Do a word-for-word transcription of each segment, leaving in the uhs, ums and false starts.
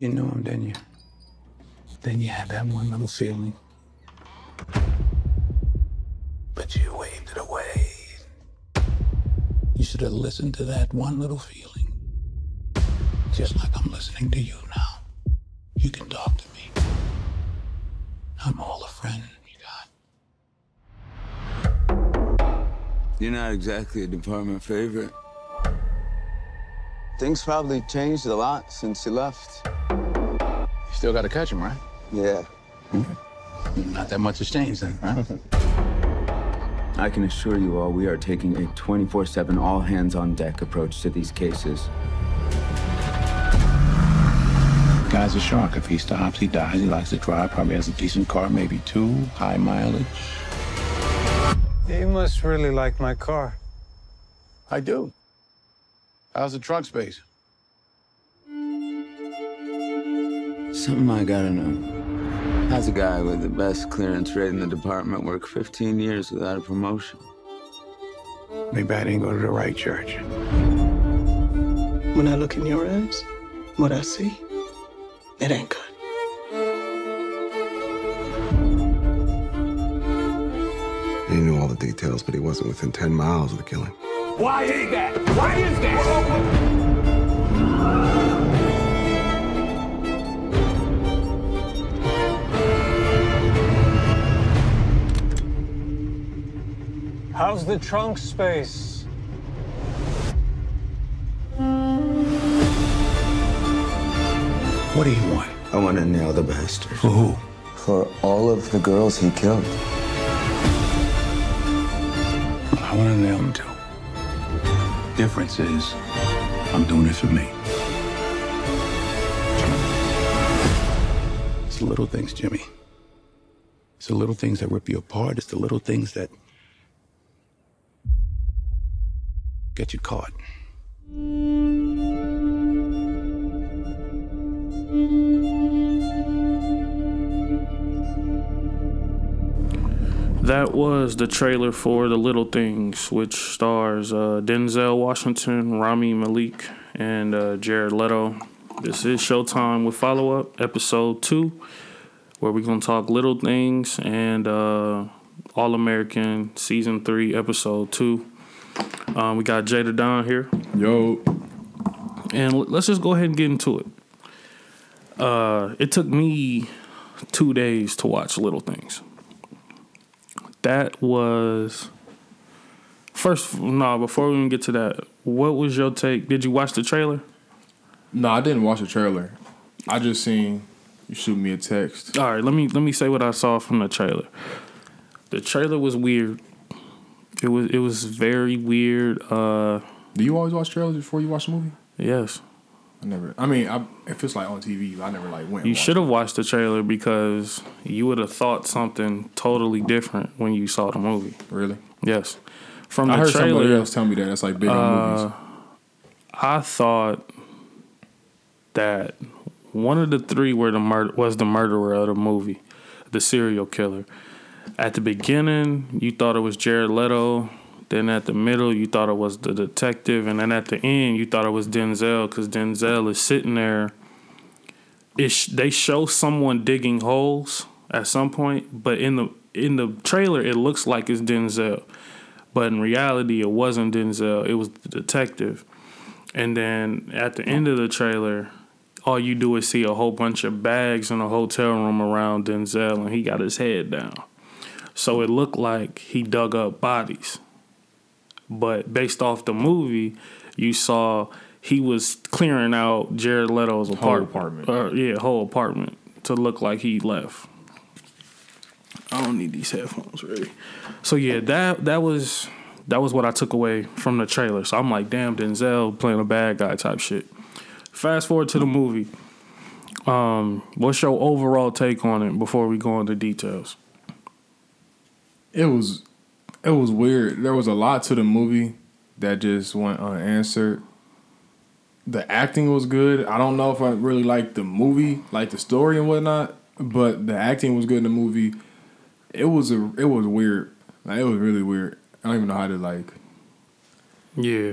You knew him, didn't you? Then you had that one little feeling. But you waved it away. You should have listened to that one little feeling. Just like I'm listening to you now. You can talk to me. I'm all a friend you got. You're not exactly a department favorite. Things probably changed a lot since you left. You still got to catch him, right? Yeah. Mm-hmm. Not that much has changed then, right? I can assure you all we are taking a twenty-four seven, all-hands-on-deck approach to these cases. Guy's a shark. If he stops, he dies. He likes to drive, probably has a decent car, maybe two, high mileage. You must really like my car. I do. How's the trunk space? Something I gotta know. How's a guy with the best clearance rate in the department work fifteen years without a promotion? Maybe I didn't go to the right church. When I look in your eyes, what I see, it ain't good. He knew all the details, but he wasn't within ten miles of the killing. Why is that? Why is that? How's the trunk space? What do you want? I want to nail the bastard. For who? For all of the girls he killed. I want to nail him too. Difference is, I'm doing it for me. It's the little things, Jimmy. It's the little things that rip you apart. It's the little things that get you caught. That was the trailer for The Little Things, which stars uh, Denzel Washington, Rami Malek, and uh, Jared Leto. This is Showtime with Follow-Up, Episode two, where we're going to talk Little Things and uh, All American, Season three, Episode two. Um, we got Jada Don here. Yo. And let's just go ahead and get into it. Uh, it took me two days to watch Little Things. That was first. No, nah, before we even get to that, what was your take? Did you watch the trailer? No, I didn't watch the trailer. I just seen you shoot me a text. All right, let me let me say what I saw from the trailer. The trailer was weird. It was it was very weird. Uh, Do you always watch trailers before you watch the movie? Yes. I never. I mean, I, if it's like on T V, I never like went. You should have watched the trailer because you would have thought something totally different when you saw the movie. Really? Yes. From the trailer, I heard somebody else tell me that. That's like big on movies. I thought that one of the three were the mur- was the murderer of the movie, the serial killer. At the beginning, you thought it was Jared Leto. Then at the middle, you thought it was the detective. And then at the end, you thought it was Denzel because Denzel is sitting there. It sh- they show someone digging holes at some point. But in the in the trailer, it looks like it's Denzel. But in reality, it wasn't Denzel. It was the detective. And then at the end of the trailer, all you do is see a whole bunch of bags in a hotel room around Denzel. And he got his head down. So it looked like he dug up bodies. But based off the movie, you saw he was clearing out Jared Leto's apartment. Whole apartment. Or, yeah, whole apartment to look like he left. I don't need these headphones, really. So, yeah, that that was that was what I took away from the trailer. So I'm like, damn, Denzel playing a bad guy type shit. Fast forward to the movie. Um, what's your overall take on it before we go into details? It was... It was weird. There was a lot to the movie that just went unanswered. The acting was good. I don't know if I really liked the movie, like the story and whatnot, but the acting was good in the movie. It was a, it was weird. Like, it was really weird. I don't even know how to like. Yeah,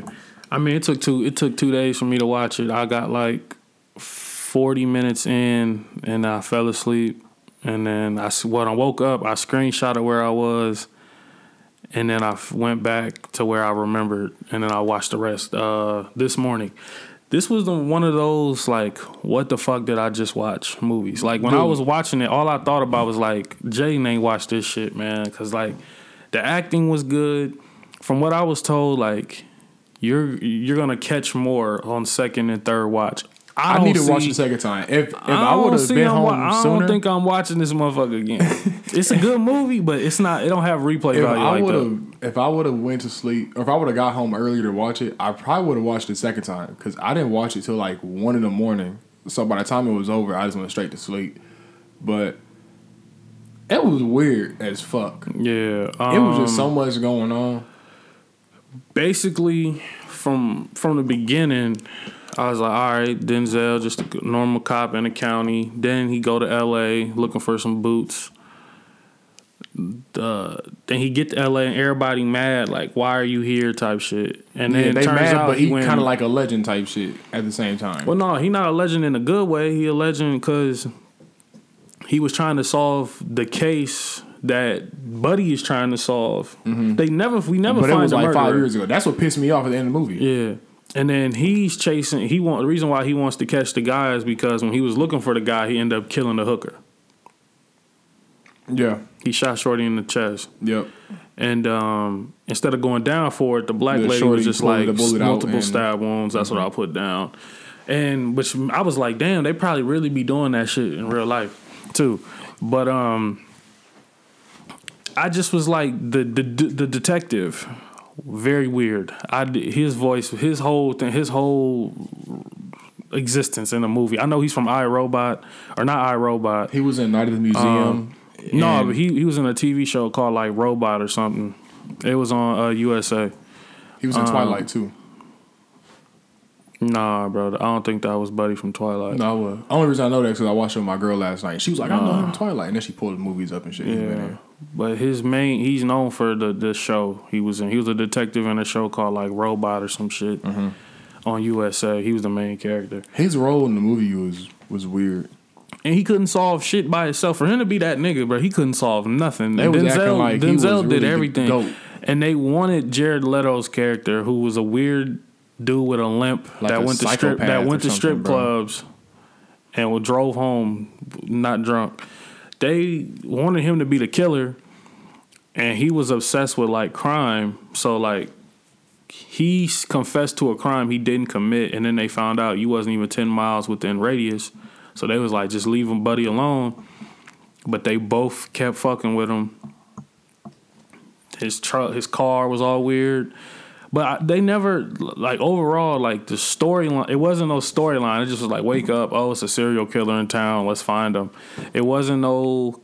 I mean, it took two. It took two days for me to watch it. I got like forty minutes in, and I fell asleep. And then I, when I woke up, I screenshotted where I was, and then I went back to where I remembered, and then I watched the rest uh, this morning. This was the, one of those, like, what the fuck did I just watch movies? Like, when Dude. I was watching it, all I thought about was, like, Jaden ain't watched this shit, man. Because, like, the acting was good. From what I was told, like, you're you're going to catch more on second and third watch. I, I need to watch the second time. If if I, I would have been home wa- I sooner, I don't think I'm watching this motherfucker again. It's a good movie, but it's not. It don't have replay value I like that. If I would have went to sleep, or if I would have got home earlier to watch it, I probably would have watched it second time, because I didn't watch it till like one in the morning. So by the time it was over, I just went straight to sleep. But it was weird as fuck. Yeah, um, it was just so much going on. Basically, from from the beginning, I was like, all right, Denzel, just a normal cop in the county. Then he go to L A looking for some boots. Uh, then he get to L A and everybody mad, like, why are you here type shit. And yeah, then it turns mad, out but he, he kind of like a legend type shit at the same time. Well, no, he not a legend in a good way. He a legend because he was trying to solve the case that Buddy is trying to solve. Mm-hmm. They never, we never but find it was the like murderer. Five years ago. That's what pissed me off at the end of the movie. Yeah. And then he's chasing. He want the reason why he wants to catch the guy is because when he was looking for the guy, he ended up killing the hooker. Yeah, he shot Shorty in the chest. Yep. And um, instead of going down for it, the black the lady was just like multiple stab wounds. That's mm-hmm. what I put down. And which I was like, damn, they probably really be doing that shit in real life too. But um, I just was like the the the detective. Very weird. I, his voice, his whole thing, his whole existence in the movie. I know he's from iRobot, or not iRobot. He was in Night of the Museum. Um, no, but he, he was in a T V show called like Robot or something. It was on uh, U S A. He was in um, Twilight too. Nah, bro. I don't think that was Buddy from Twilight. No, I was. The only reason I know that is because I watched it with my girl last night. She was like, I know uh, him from Twilight. And then she pulled the movies up and shit. Yeah. But his main, he's known for the, the show he was in. He was a detective in a show called like Robot or some shit mm-hmm. on U S A. He was the main character. His role in the movie was, was weird. And he couldn't solve shit by himself. For him to be that nigga, bro, he couldn't solve nothing. They Denzel, like Denzel did really everything. And they wanted Jared Leto's character, who was a weird dude with a limp like that, a went to strip, that went to strip bro. clubs and drove home not drunk. They wanted him to be the killer, and he was obsessed with like crime. So like he confessed to a crime he didn't commit, and then they found out you wasn't even ten miles within radius. So they was like, just leave him Buddy alone. But they both kept fucking with him. His truck, his car was all weird. But they never, like, overall, like, the storyline, it wasn't no storyline. It just was like, wake up, oh, it's a serial killer in town, let's find him. It wasn't no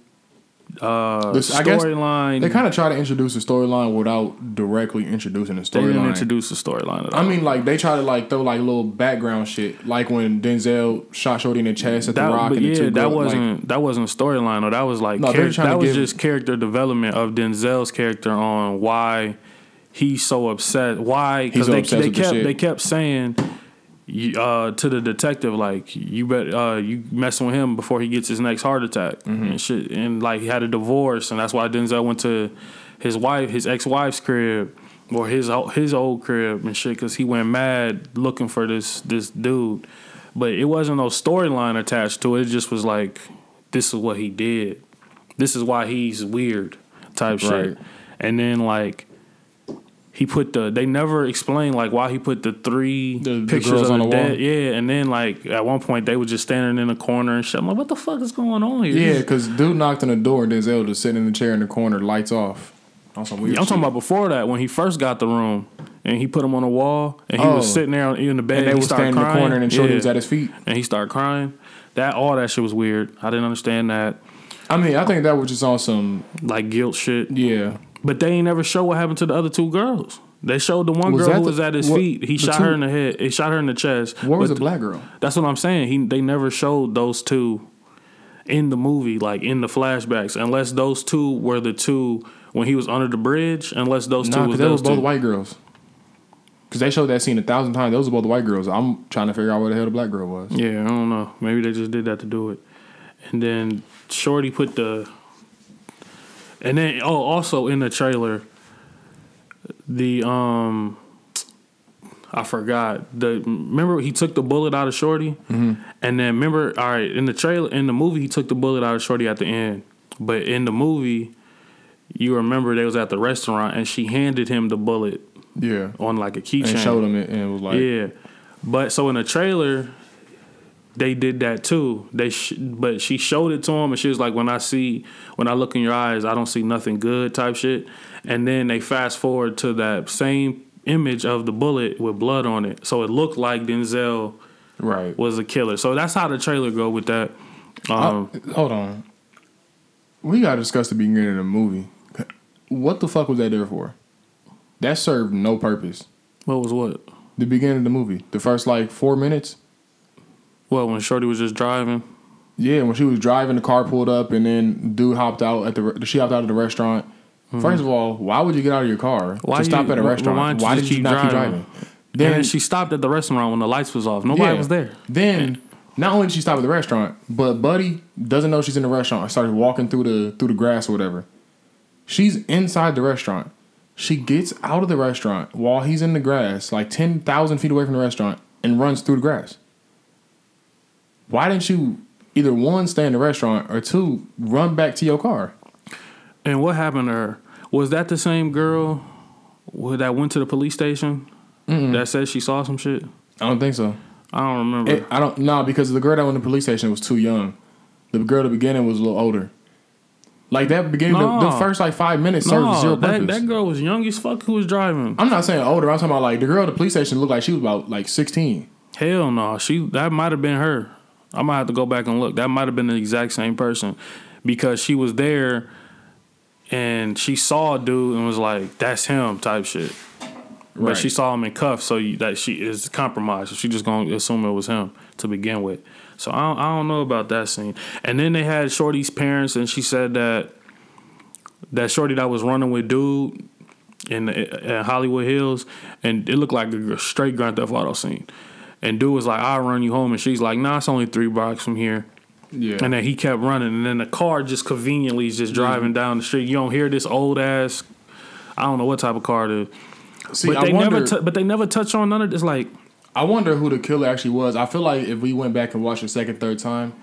uh, storyline. They kind of try to introduce the storyline without directly introducing the storyline. They didn't introduce the storyline at all. I mean, like, they try to, like, throw, like, little background shit, like when Denzel shot Shorty in the chest at that, the rock and yeah, the two that girls, wasn't like, that wasn't a storyline, or that was, like, no, char- that was just character development of Denzel's character on why he's so upset. Why? Because so they, they kept the they kept saying uh, to the detective, like, you bet uh, you messing with him before he gets his next heart attack mm-hmm. and shit. And like he had a divorce, and that's why Denzel went to his wife, his ex wife's crib or his his old crib and shit, because he went mad looking for this this dude. But it wasn't no storyline attached to it. It just was like, this is what he did. This is why he's weird type right. shit. And then like. He put the they never explained like why he put the three the, pictures the girls of the on the dead. Wall. Yeah, and then like at one point they were just standing in a corner and shit. I'm like, what the fuck is going on here? Yeah, because dude knocked on the door and Denzel just sitting in the chair in the corner, lights off. On some weird yeah, I'm shit. talking about before that when he first got the room and he put him on the wall and he oh. was sitting there in the bed and they were standing in the corner and Shorty yeah. was at his feet and he started crying. That all that shit was weird. I didn't understand that. I mean, I think that was just on some like guilt shit. Yeah. But they ain't ever show what happened to the other two girls. They showed the one was girl who was the, at his what, feet. He shot two? her in the head. He shot her in the chest. Where was the black girl? That's what I'm saying. He they never showed those two in the movie, like in the flashbacks, unless those two were the two when he was under the bridge. Unless those nah, two was those, those two. Both white girls. Because they showed that scene a thousand times. Those are both white girls. I'm trying to figure out where the hell the black girl was. Yeah, I don't know. Maybe they just did that to do it. And then Shorty put the... And then, oh, also in the trailer, the, um... I forgot. The remember he took the bullet out of Shorty, mm-hmm. and then remember, all right, in the trailer, in the movie, he took the bullet out of Shorty at the end. But in the movie, you remember they was at the restaurant, and she handed him the bullet. Yeah, on like a keychain. And showed him it, and it was like yeah. But so in the trailer, they did that too. They sh- but she showed it to him, and she was like, "When I see, when I look in your eyes, I don't see nothing good," type shit. And then they fast forward to that same image of the bullet with blood on it, so it looked like Denzel right was a killer. So that's how the trailer go with that. Um, I, hold on, we gotta discuss the beginning of the movie. What the fuck was that there for? That served no purpose. What was what? The beginning of the movie, the first like four minutes. Well, when Shorty was just driving. Yeah, when she was driving, the car pulled up, and then dude hopped out at the. She hopped out of the restaurant. First of all, why would you get out of your car why to stop you, at a restaurant? Why, why did you not keep driving? Then and she stopped at the restaurant when the lights was off. Nobody yeah. was there. Then, not only did she stop at the restaurant, but Buddy doesn't know she's in the restaurant. I started walking through the through the grass or whatever. She's inside the restaurant. She gets out of the restaurant while he's in the grass, like ten thousand feet away from the restaurant, and runs through the grass. Why didn't you either, one, stay in the restaurant, or two, run back to your car? And what happened to her? Was that the same girl that went to the police station Mm-mm. that said she saw some shit? I don't think so. I don't remember. It, I don't. No, nah, because the girl that went to the police station was too young. The girl at the beginning was a little older. Like that beginning, no. the, the first like five minutes served no, zero purpose. That, that girl was young as fuck who was driving. I'm not saying older. I'm talking about like the girl at the police station looked like she was about like sixteen. Hell no. She that might have been her. I might have to go back and look. That might have been the exact same person because she was there. And she saw a dude and was like, "That's him," type shit. Right. But she saw him in cuffs, so you, that she is compromised. So she just gonna assume it was him to begin with. So I don't, I don't know about that scene. And then they had Shorty's parents, and she said that that Shorty that was running with dude in, in Hollywood Hills, and it looked like a straight Grand Theft Auto scene. And dude was like, "I'll run you home," and she's like, "Nah, it's only three blocks from here." Yeah. And then he kept running, and then the car just conveniently is just driving mm-hmm. down the street. You don't hear this old ass, I don't know what type of car it is. See, but they I wonder, never, t- but they never touch on none of this. Like, I wonder who the killer actually was. I feel like if we went back and watched a second, third time,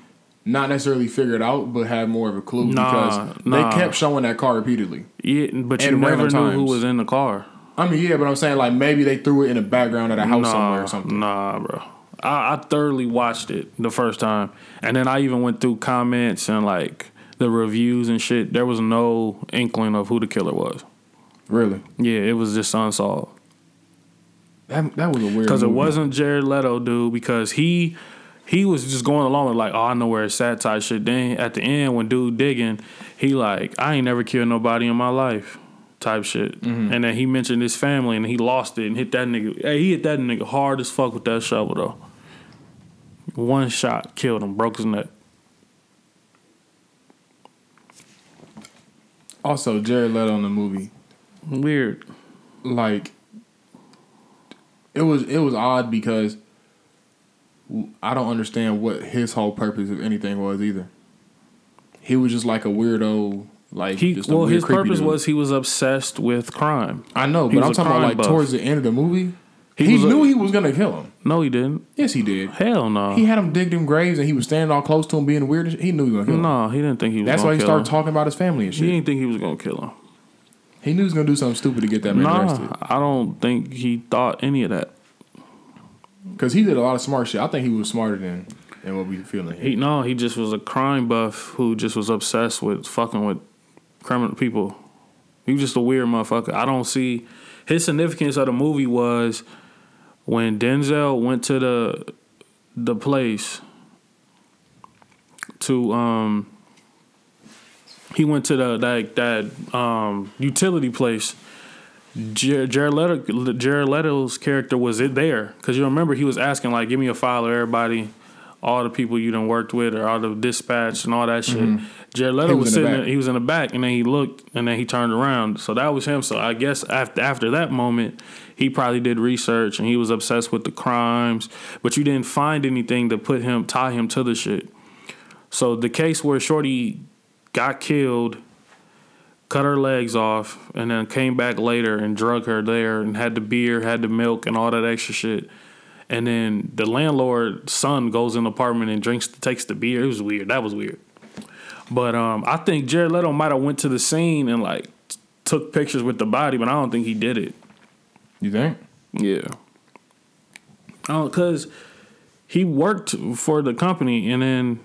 not necessarily figure it out, but have more of a clue nah, because nah. they kept showing that car repeatedly. Yeah, but you never knew times. who was in the car. I mean, yeah, but I'm saying like maybe they threw it in the background at a house nah, somewhere or something. Nah, bro. I, I thoroughly watched it the first time, and then I even went through comments and like the reviews and shit. There was no inkling of who the killer was. Really? Yeah, it was just unsolved. That that was a weird movie. Because it wasn't Jared Leto, dude. Because he he was just going along with like, "Oh, I know where it's at," type shit. Then at the end, when dude digging, he like, "I ain't never killed nobody in my life," type shit. Mm-hmm. And then he mentioned his family, and he lost it and hit that nigga. Hey, he hit that nigga hard as fuck with that shovel though. One shot killed him, broke his neck. Also, Jared Leto in the movie. Weird. Like, it was it was odd because I don't understand what his whole purpose, if anything, was either. He was just like a weirdo. Like, he, just a well, weird, his purpose dude. was he was obsessed with crime. I know, but I'm talking about like buff. towards the end of the movie. He, he knew a, he was gonna kill him. No, he didn't. Yes, he did. Hell no. He had him dig them graves, and he was standing all close to him, being weird. He knew he was gonna kill him. No, he didn't think he was. That's gonna why kill he started him. talking about his family and shit. He didn't think he was gonna kill him. He knew he was gonna do something stupid to get that man nah, arrested. I don't think he thought any of that. Because he did a lot of smart shit. I think he was smarter than than what we feeling. He no, he just was a crime buff who just was obsessed with fucking with criminal people. He was just a weird motherfucker. I don't see his significance of the movie was. When Denzel went to the the place to um he went to the like that, that um utility place, Jer- Jared Leto, Jared Leto's character was it there because you remember he was asking like, "Give me a file of everybody all the people you done worked with or all the dispatch and all that shit. Mm-hmm. Jared Leto was, was sitting the there, he was in the back, and then he looked, and then he turned around. So that was him. So I guess after after that moment, he probably did research, and he was obsessed with the crimes, but you didn't find anything to put him, tie him to the shit. So the case where Shorty got killed, cut her legs off, and then came back later and drug her there and had the beer, had the milk, and all that extra shit. And then the landlord's son goes in the apartment and drinks, takes the beer. It was weird. That was weird. But um, I think Jared Leto might have went to the scene and, like, t- took pictures with the body, but I don't think he did it. You think? Yeah. Oh, 'cause he worked for the company, and then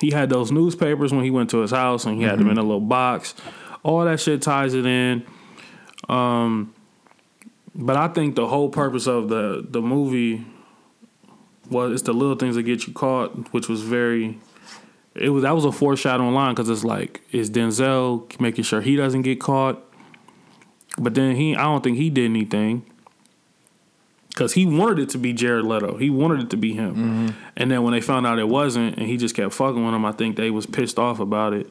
he had those newspapers when he went to his house, and he mm-hmm. had them in a little box. All that shit ties it in. Um, but I think the whole purpose of the, the movie... Well, it's the little things that get you caught, which was very, it was that was a foreshadowing line, because it's like, is Denzel making sure he doesn't get caught? But then he, I don't think he did anything, because he wanted it to be Jared Leto. He wanted it to be him. Mm-hmm. And then when they found out it wasn't, and he just kept fucking with him, I think they was pissed off about it.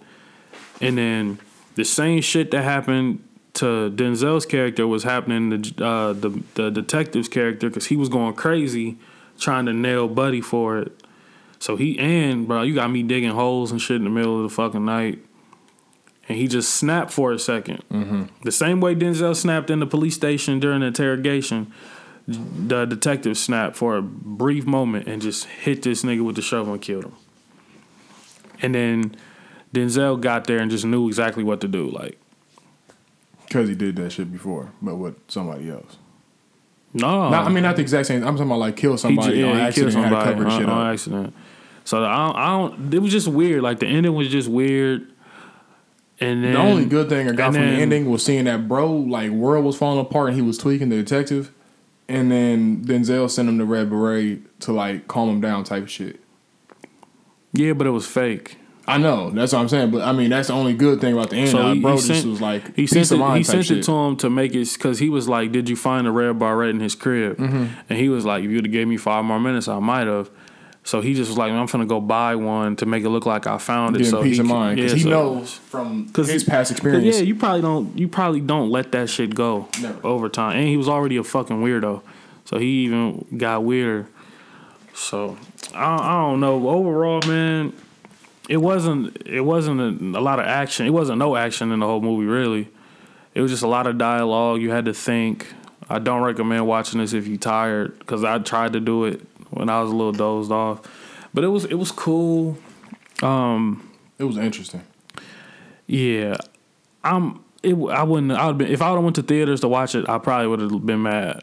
And then the same shit that happened to Denzel's character was happening to uh, the the detective's character, because he was going crazy trying to nail Buddy for it. So he, and bro, you got me digging holes and shit in the middle of the fucking night. And he just snapped for a second. Mm-hmm. The same way Denzel snapped in the police station during the interrogation, the detective snapped for a brief moment and just hit this nigga with the shovel and killed him. And then Denzel got there and just knew exactly what to do, like, because he did that shit before, but with somebody else. No, not, I mean, not the exact same. I'm talking about, like, kill somebody just, yeah, on accident. Somebody had to cover on, shit on up. Accident. So I don't, I don't. It was just weird. Like, the ending was just weird. And then, the only good thing I got from then, the ending was seeing that bro, like, world was falling apart and he was tweaking the detective, and then Denzel sent him to Red Beret to, like, calm him down type of shit. Yeah, but it was fake. I know. That's what I'm saying. But I mean, that's the only good thing about the end. So he, bro, he sent, was like, he sent it, he sent it to him to make it, because he was like, "Did you find a red barrette in his crib?" Mm-hmm. And he was like, "If you would have gave me five more minutes, I might have." So he just was like, "I'm finna go buy one to make it look like I found it." Yeah, so peace he, of mind, because yeah, he so, knows from his past experience. Yeah, you probably don't. You probably don't let that shit go. Never. Over time, and he was already a fucking weirdo, so he even got weirder. So I, I don't know. Overall, man. It wasn't. It wasn't a, a lot of action. It wasn't no action in the whole movie, really. It was just a lot of dialogue. You had to think. I don't recommend watching this if you're tired, because I tried to do it when I was a little dozed off. But it was it was cool. Um, it was interesting. Yeah, I'm. It. I wouldn't. I would. If I would have went to theaters to watch it, I probably would have been mad,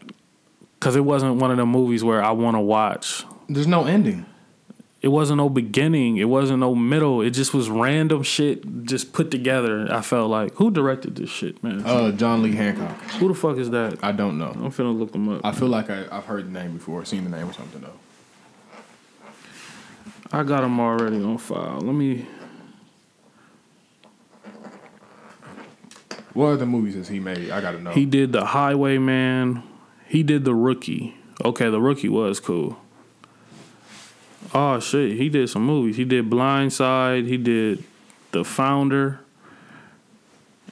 because it wasn't one of the movies where I want to watch. There's no ending. It wasn't no beginning. It wasn't no middle. It just was random shit just put together. I felt like, who directed this shit, man? Uh, John Lee Hancock. Who the fuck is that? I don't know. I'm finna look him up. I feel like I, I've heard the name before, seen the name or something, though. I got him already on file. Let me... What other movies has he made? I gotta know. He did The Highwayman. He did The Rookie. Okay, The Rookie was cool. Oh, shit. He did some movies. He did Blindside. He did The Founder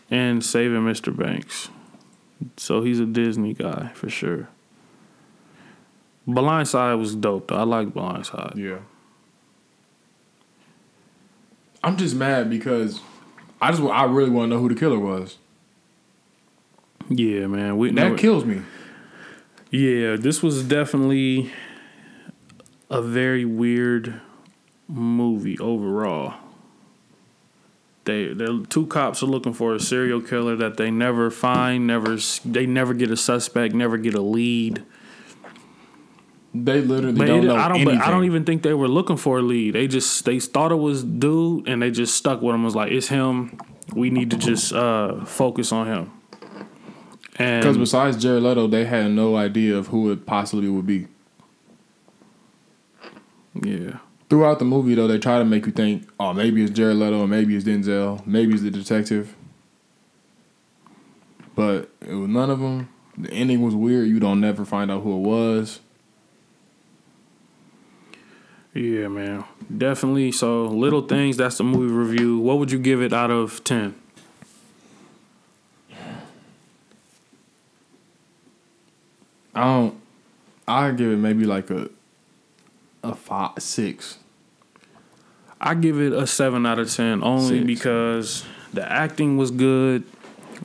and Saving Mister Banks. So he's a Disney guy for sure. Blindside was dope, though. I like Blindside. Yeah. I'm just mad because I just I really want to know who the killer was. Yeah, man. We, that no, kills me. Yeah, this was definitely... a very weird movie overall. They, the two cops are looking for a serial killer that they never find, never they never get a suspect, never get a lead. They literally but don't it, know I don't, anything. But I don't even think they were looking for a lead. They just they thought it was dude, and they just stuck with him. It was like, it's him. We need to just uh, focus on him. Because besides Jared Leto, they had no idea of who it possibly would be. Yeah. Throughout the movie, though, they try to make you think, oh, maybe it's Jared Leto, maybe it's Denzel, maybe it's the detective. But it was none of them. The ending was weird. You don't never find out who it was. Yeah, man. Definitely. So, Little Things, that's the movie review. What would you give it out of ten? I don't... I'd give it maybe like a... A five... Six. I give it a seven out of ten only six. Because the acting was good.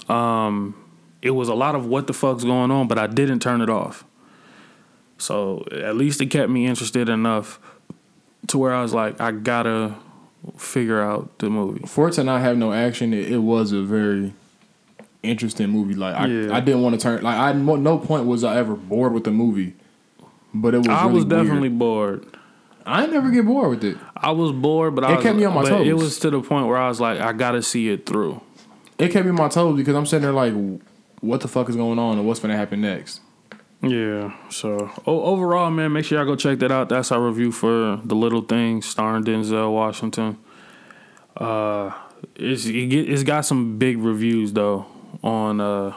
Um, it was a lot of what the fuck's going on, but I didn't turn it off. So, at least it kept me interested enough to where I was like, I gotta figure out the movie. For it to not have no action, it, it was a very interesting movie. Like, I, yeah. I didn't want to turn... Like, I no point was I ever bored with the movie, but it was I really was definitely weird. bored. I never get bored with it. I was bored, but I It was, kept me on my toes. It was to the point where I was like, I gotta see it through. It kept me on my toes because I'm sitting there like, what the fuck is going on and what's gonna happen next? Yeah, so o- overall, man, make sure y'all go check that out. That's our review for The Little Things, starring Denzel Washington. Uh, it's it get, it's got some big reviews though on uh,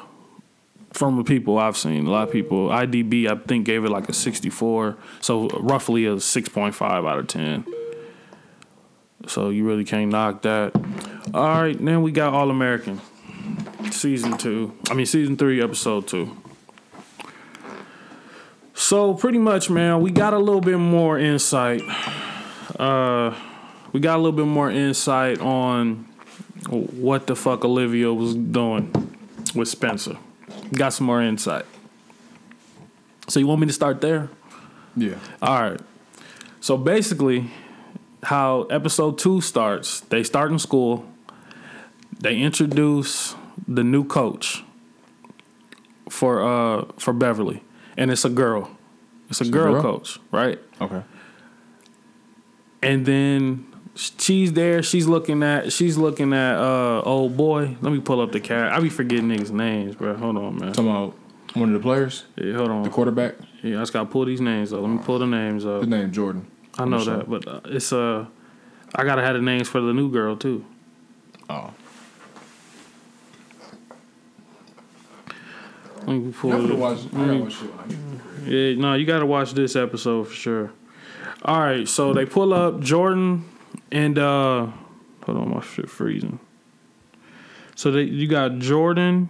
from the people I've seen. A lot of people, I D B, I think gave it like a sixty-four, so roughly a six point five out of ten. So you really can't knock that. All right, then we got All American, season two. I mean, season three, episode two. So, pretty much, man, we got a little bit more insight. Uh, we got a little bit more insight on what the fuck Olivia was doing with Spencer. Got some more insight. So, you want me to start there? Yeah. All right. So, basically, how episode two starts, they start in school. They introduce the new coach for uh, for Beverly. And it's a girl. It's a She's girl a coach, right? Okay. And then she's there. She's looking at. She's looking at. Uh, old boy. Let me pull up the cat. I be forgetting niggas' names, bro. Hold on, man. Talking about one of the players. Yeah, hold on. The quarterback. Yeah, I just gotta pull these names up. Let me pull the names up. His name Jordan. I know that, but uh, it's uh, I gotta have the names for the new girl too. Oh. Let me pull it. Watch, I gotta watch it. Yeah, no, you gotta watch this episode for sure. All right, so they pull up Jordan and uh, hold on, my shit freezing. So they, you got Jordan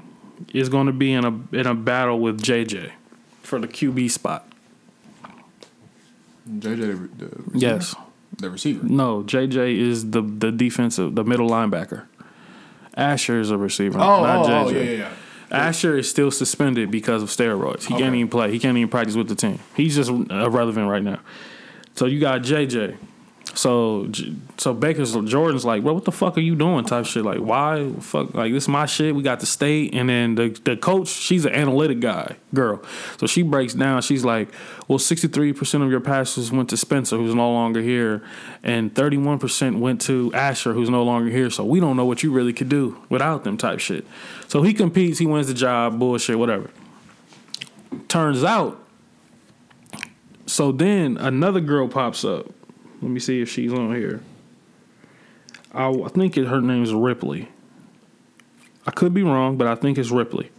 is going to be in a in a battle with J J for the Q B spot. J J, the receiver? Yes, the receiver. No, J J is the the defensive, the middle linebacker. Asher is a receiver. Oh, not oh, J J. Oh, yeah, yeah, yeah. Asher is still suspended because of steroids. He okay. can't even play. He can't even practice with the team. He's just irrelevant right now. So you got J J. So so Baker's Jordan's like, bro, what the fuck are you doing? Type shit. Like, why fuck? Like, this is my shit. We got the state, and then the the coach. She's an analytic guy, girl. So she breaks down. She's like, well, sixty-three percent of your passes went to Spencer, who's no longer here, and thirty-one percent went to Asher, who's no longer here. So we don't know what you really could do without them. Type shit. So he competes. He wins the job. Bullshit. Whatever. Turns out. So then another girl pops up. Let me see if she's on here. I, I think it, her name is Ripley. I could be wrong, but I think it's Ripley.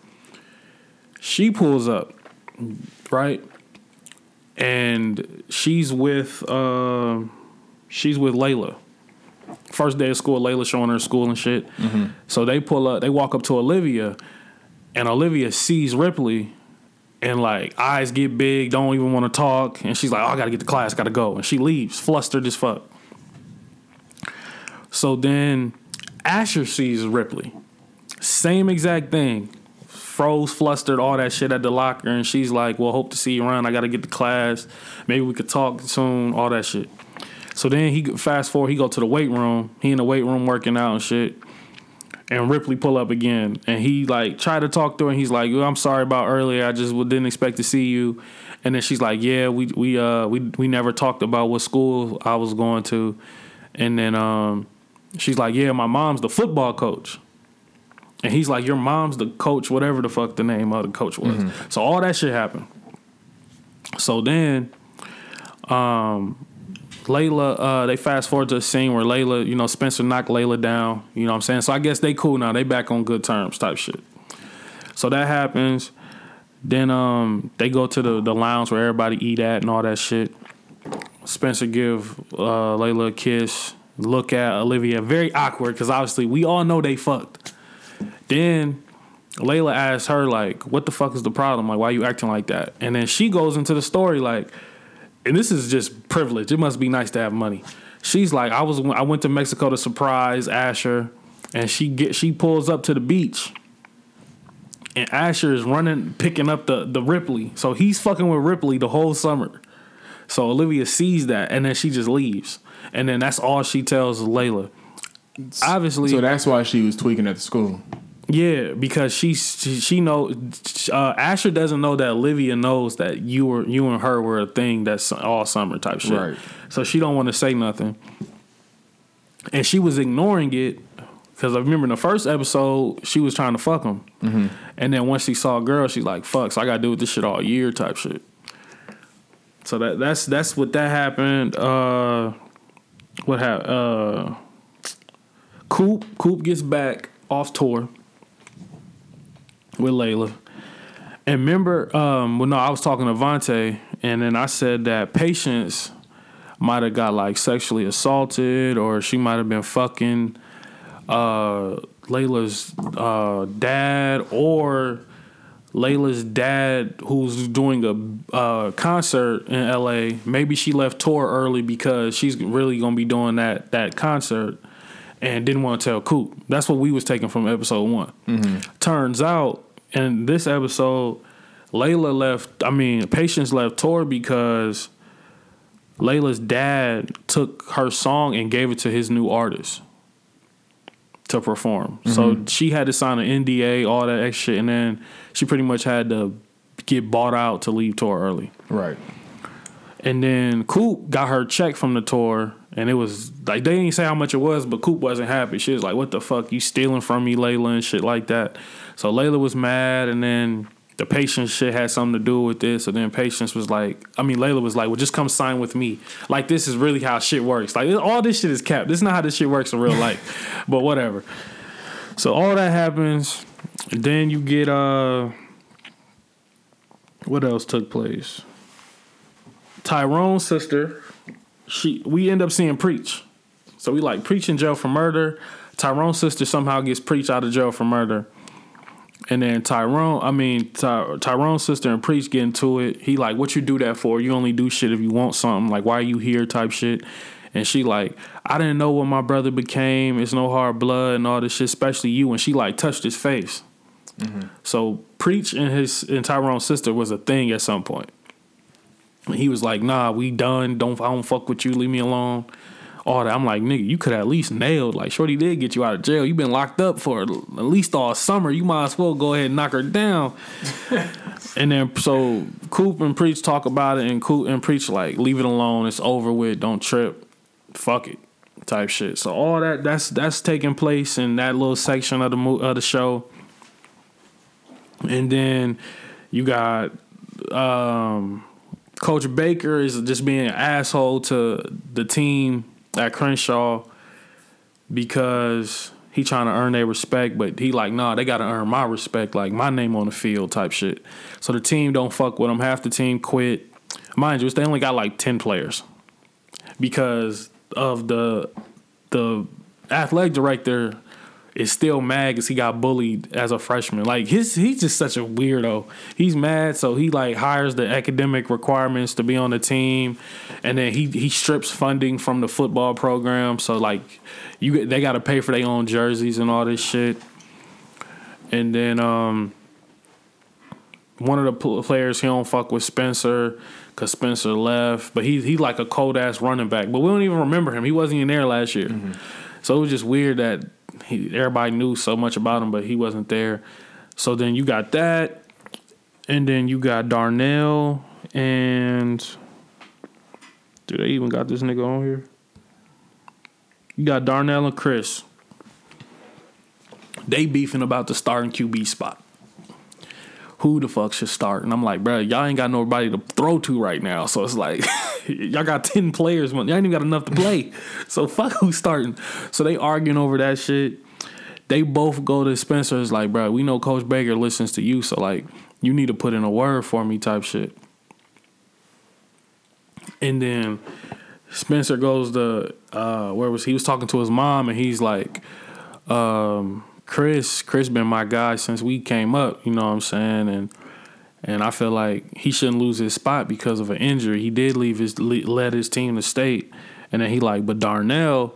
She pulls up, right? And she's with uh, she's with Layla. First day of school, Layla showing her school and shit. Mm-hmm. So they pull up, they walk up to Olivia, and Olivia sees Ripley. And, like, eyes get big, don't even want to talk. And she's like, oh, I got to get to class, got to go. And she leaves, flustered as fuck. So then Asher sees Ripley. Same exact thing. Froze, flustered, all that shit at the locker. And she's like, well, hope to see you around. I got to get to class. Maybe we could talk soon, all that shit. So then he fast forward, he go to the weight room. He in the weight room working out and shit. And Ripley pull up again. And he, like, tried to talk to her. And he's like, I'm sorry about earlier. I just didn't expect to see you. And then she's like, yeah, we we uh, we we never talked about what school I was going to. And then um, she's like, yeah, my mom's the football coach. And he's like, your mom's the coach, whatever the fuck the name of the coach was. Mm-hmm. So all that shit happened. So then... um. Layla, uh, they fast forward to a scene where Layla, you know, Spencer knocked Layla down. You know what I'm saying? So I guess they cool now. They back on good terms type shit. So that happens. Then um, they go to the, the lounge where everybody eat at and all that shit. Spencer give uh, Layla a kiss. Look at Olivia. Very awkward because obviously we all know they fucked. Then Layla asks her, like, what the fuck is the problem? Like, why are you acting like that? And then she goes into the story, like, and this is just privilege. It must be nice to have money. She's like, I was, I went to Mexico to surprise Asher, and she get, she pulls up to the beach, and Asher is running, picking up the, the Ripley. So he's fucking with Ripley the whole summer. So Olivia sees that, and then she just leaves. And then that's all she tells Layla. Obviously, so that's why she was tweaking at the school. Yeah, because she she, she know uh, Asher doesn't know that Olivia knows that you were you and her were a thing that's all summer type shit. Right. So she don't want to say nothing, and she was ignoring it because I remember in the first episode she was trying to fuck him, mm-hmm. and then once she saw a girl, she's like, "Fuck, so I got to deal with this shit all year" type shit. So that that's that's what that happened. Uh, what happened? Uh, Coop Coop gets back off tour with Layla. And remember um, Well no I was talking to Vontae, and then I said that Patience might have got like sexually assaulted, or she might have been fucking uh, Layla's uh, dad, or Layla's dad who's doing a uh, concert in L A. Maybe she left tour early because she's really gonna be doing that that concert and didn't want to tell Coop. That's what we was taking from episode one. Mm-hmm. Turns out, in this episode, Layla left, I mean, Patience left tour because Layla's dad took her song and gave it to his new artist to perform. Mm-hmm. So she had to sign an N D A, all that extra shit, and then she pretty much had to get bought out to leave tour early. Right. And then Coop got her check from the tour, and it was like, they didn't say how much it was, but Coop wasn't happy. She was like, what the fuck, you stealing from me, Layla, and shit like that. So Layla was mad, and then the Patience shit had something to do with this. So then Patience was like, I mean Layla was like, well, just come sign with me. Like, this is really how shit works. Like, all this shit is capped. This is not how this shit works in real life. But whatever. So all that happens. Then you get uh, what else took place? Tyrone's sister, She we end up seeing Preach. So we like Preach in jail for murder. Tyrone's sister somehow gets Preach out of jail for murder. And then Tyrone, I mean, Ty, Tyrone's sister and Preach get into it. He like, what you do that for? You only do shit if you want something. Like, why are you here type shit? And she like, I didn't know what my brother became. It's no hard blood and all this shit, especially you. And she like touched his face. Mm-hmm. So Preach and his and Tyrone's sister was a thing at some point. He was like, nah, we done. Don't I don't fuck with you. Leave me alone. All that. I'm like, nigga, you could at least nailed. Like, shorty did get you out of jail. You been locked up for at least all summer. You might as well go ahead and knock her down. And then so Coop and Preach talk about it, and Coop and Preach like, leave it alone. It's over with. Don't trip. Fuck it. Type shit. So all that that's that's taking place in that little section of the mo- of the show. And then you got um. Coach Baker is just being an asshole to the team at Crenshaw because he trying to earn their respect, but he like, nah, they got to earn my respect, like my name on the field type shit. So the team don't fuck with him. Half the team quit. Mind you, they only got like ten players because of the the athletic director is still mad because he got bullied as a freshman. Like, his he's just such a weirdo. He's mad, so he like hires the academic requirements to be on the team, and then he he strips funding from the football program. So like, you they got to pay for their own jerseys and all this shit. And then um, one of the pl- players he don't fuck with Spencer because Spencer left, but he he like a cold ass running back. But we don't even remember him. He wasn't even there last year, mm-hmm. so it was just weird that. He, everybody knew so much about him, but he wasn't there. So then you got that, and then you got Darnell, and do they even got this nigga on here? You got Darnell and Chris. They beefing about the starting Q B spot. Who the fuck should start? And I'm like, bro, y'all ain't got nobody to throw to right now. So it's like, y'all got ten players. Y'all ain't even got enough to play. So fuck who's starting. So they arguing over that shit. They both go to Spencer's like, bro, we know Coach Baker listens to you. So like, you need to put in a word for me type shit. And then Spencer goes to uh, where was he? He was talking to his mom, and he's like, um, Chris, Chris been my guy since we came up, you know what I'm saying? And and I feel like he shouldn't lose his spot because of an injury. He did leave his led his team to state. And then he like, but Darnell,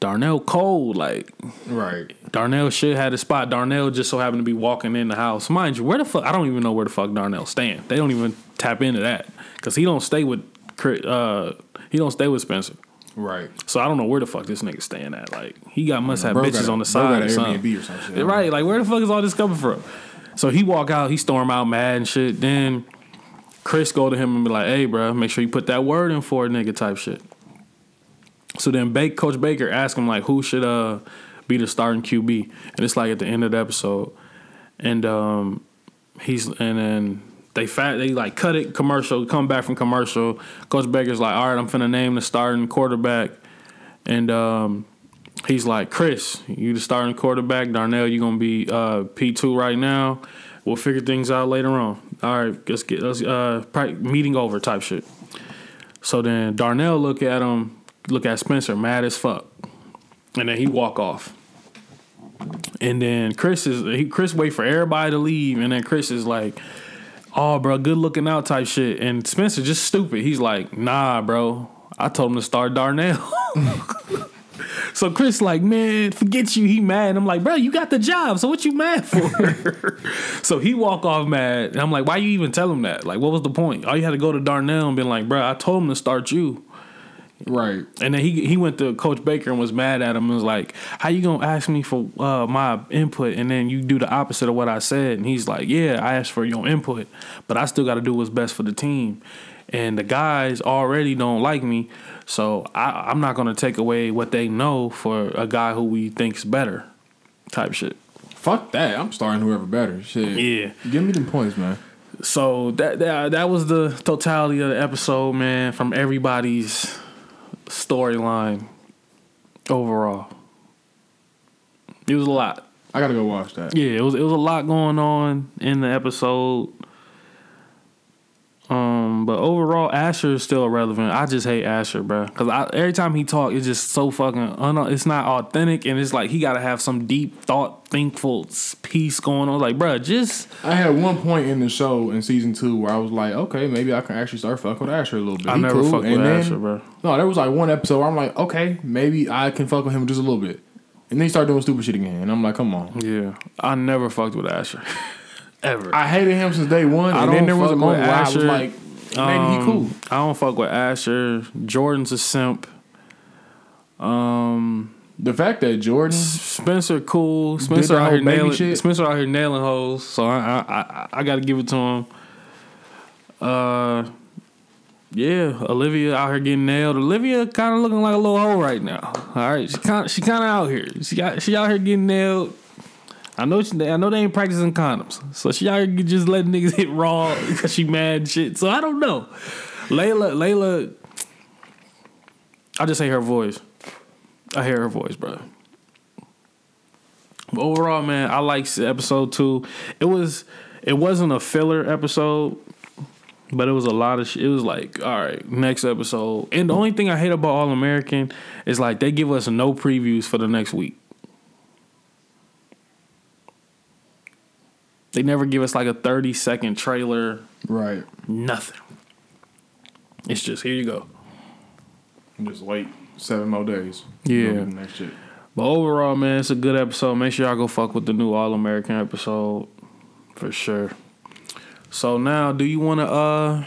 Darnell cold, like, right. Darnell should have had a spot. Darnell just so happened to be walking in the house. Mind you, where the fuck, I don't even know where the fuck Darnell stand. They don't even tap into that because he don't stay with Uh, he don't stay with Spencer. Right. So I don't know where the fuck this nigga staying at. Like, he got must have bitches on the side or something. Airbnb or something. Right. Like, where the fuck is all this coming from? So he walk out, he storm out mad and shit. Then Chris go to him and be like, hey, bro, make sure you put that word in for a nigga type shit. So then Bake, Coach Baker asked him, like, who should uh be the starting Q B? And it's like at the end of the episode. And um, he's, and then They fat, they like cut it, commercial, come back from commercial. Coach Baker's like, all right, I'm finna name the starting quarterback. And um, he's like, Chris, you the starting quarterback. Darnell, you gonna be uh, P two right now. We'll figure things out later on. All right, let's get, let's, uh, meeting over type shit. So then Darnell look at him, look at Spencer, mad as fuck. And then he walk off. And then Chris is, he, Chris wait for everybody to leave. And then Chris is like, oh, bro, good looking out type shit. And Spencer just stupid. He's like, nah, bro, I told him to start Darnell. So Chris like, man, forget you. He mad. And I'm like, bro, you got the job, so what you mad for? So he walk off mad. And I'm like, why you even tell him that? Like, what was the point? All you had to go to Darnell and be like, bro, I told him to start you. Right. And then he he went to Coach Baker and was mad at him and was like, how you gonna ask me for uh, my input and then you do the opposite of what I said? And he's like, yeah, I asked for your input, but I still gotta do what's best for the team, and the guys already don't like me, so I, I'm not gonna take away what they know for a guy who we think's better type shit. Fuck that, I'm starting whoever better. Shit. Yeah, give me them points, man. So that, that, that was the totality of the episode, man. From everybody's storyline overall, it was a lot. I gotta go watch that. Yeah, it was it was a lot going on in the episode. Um, but overall, Asher is still irrelevant. I just hate Asher, bro, because I, every time he talk, it's just so fucking un- it's not authentic, and it's like he gotta have some deep thought, thinkful piece going on. Like, bro, just I had one point in the show in season two where I was like, okay, maybe I can actually start fucking with Asher a little bit. I he never cool. fucked and with then, Asher, bro. No, there was like one episode where I'm like, okay, maybe I can fuck with him just a little bit, and then he started doing stupid shit again, and I'm like, come on. Yeah, I never fucked with Asher. Ever. I hated him since day one. I and then there was a moment where Asher, I was like, man, um, he cool. I don't fuck with Asher. Jordan's a simp. Um, the fact that Jordan Spencer cool. Spencer out here nailing shit. Spencer out here nailing hoes. So I I, I, I got to give it to him. Uh, yeah, Olivia out here getting nailed. Olivia kind of looking like a little hoe right now. All right, she kind she kind of out here. She got she out here getting nailed. I know she, I know they ain't practicing condoms, so she out here just letting niggas hit raw because she mad and shit. So I don't know. Layla, Layla, I just hate her voice. I hear her voice, bro. But overall, man, I liked episode two. It was, it wasn't a filler episode, but it was a lot of shit. It was like, all right, next episode. And the only thing I hate about All American is like they give us no previews for the next week. They never give us like a thirty second trailer. Right. Nothing. It's just, here you go. And just wait seven more days. Yeah. Next shit. But overall, man, it's a good episode. Make sure y'all go fuck with the new All American episode for sure. So now, do you want to, uh,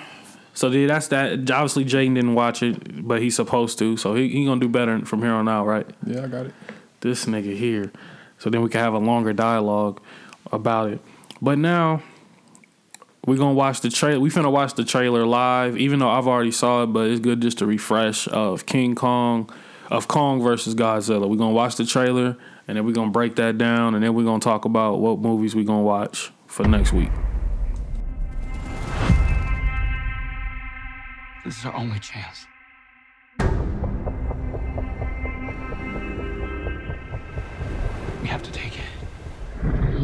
so that's that. Obviously, Jaden didn't watch it, but he's supposed to. So he, he going to do better from here on out, right? Yeah, I got it. This nigga here. So then we can have a longer dialogue about it. But now we're gonna watch the trailer. We finna watch the trailer live, even though I've already saw it, but it's good just to refresh of King Kong, of Kong versus Godzilla. We're gonna watch the trailer, and then we're gonna break that down, and then we're gonna talk about what movies we're gonna watch for next week. This is our only chance. We have to take it.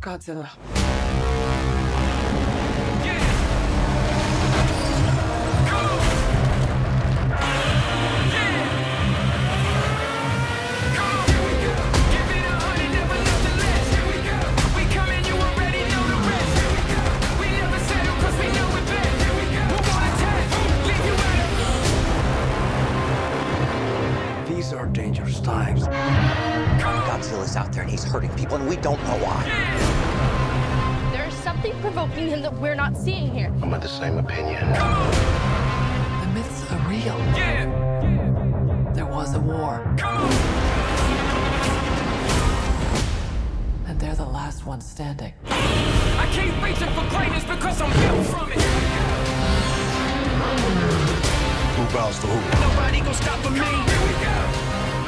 Godzilla. Get it! Go! Get it! Go! Here we go! Give it a hundred, never nothing less. Here we go! We come in, you already know the rest. Here we go! We never settle cause we know it best. Here we go! We're gonna attack! Leave you out of. These are dangerous times. Godzilla's out there and he's hurting people and we don't know why. There's something provoking him that we're not seeing here. I'm of the same opinion. The myths are real. Yeah. There was a war. And they're the last one standing. I keep reaching for greatness because I'm built from it. Who bows to who? Nobody gonna stop me. Here we go.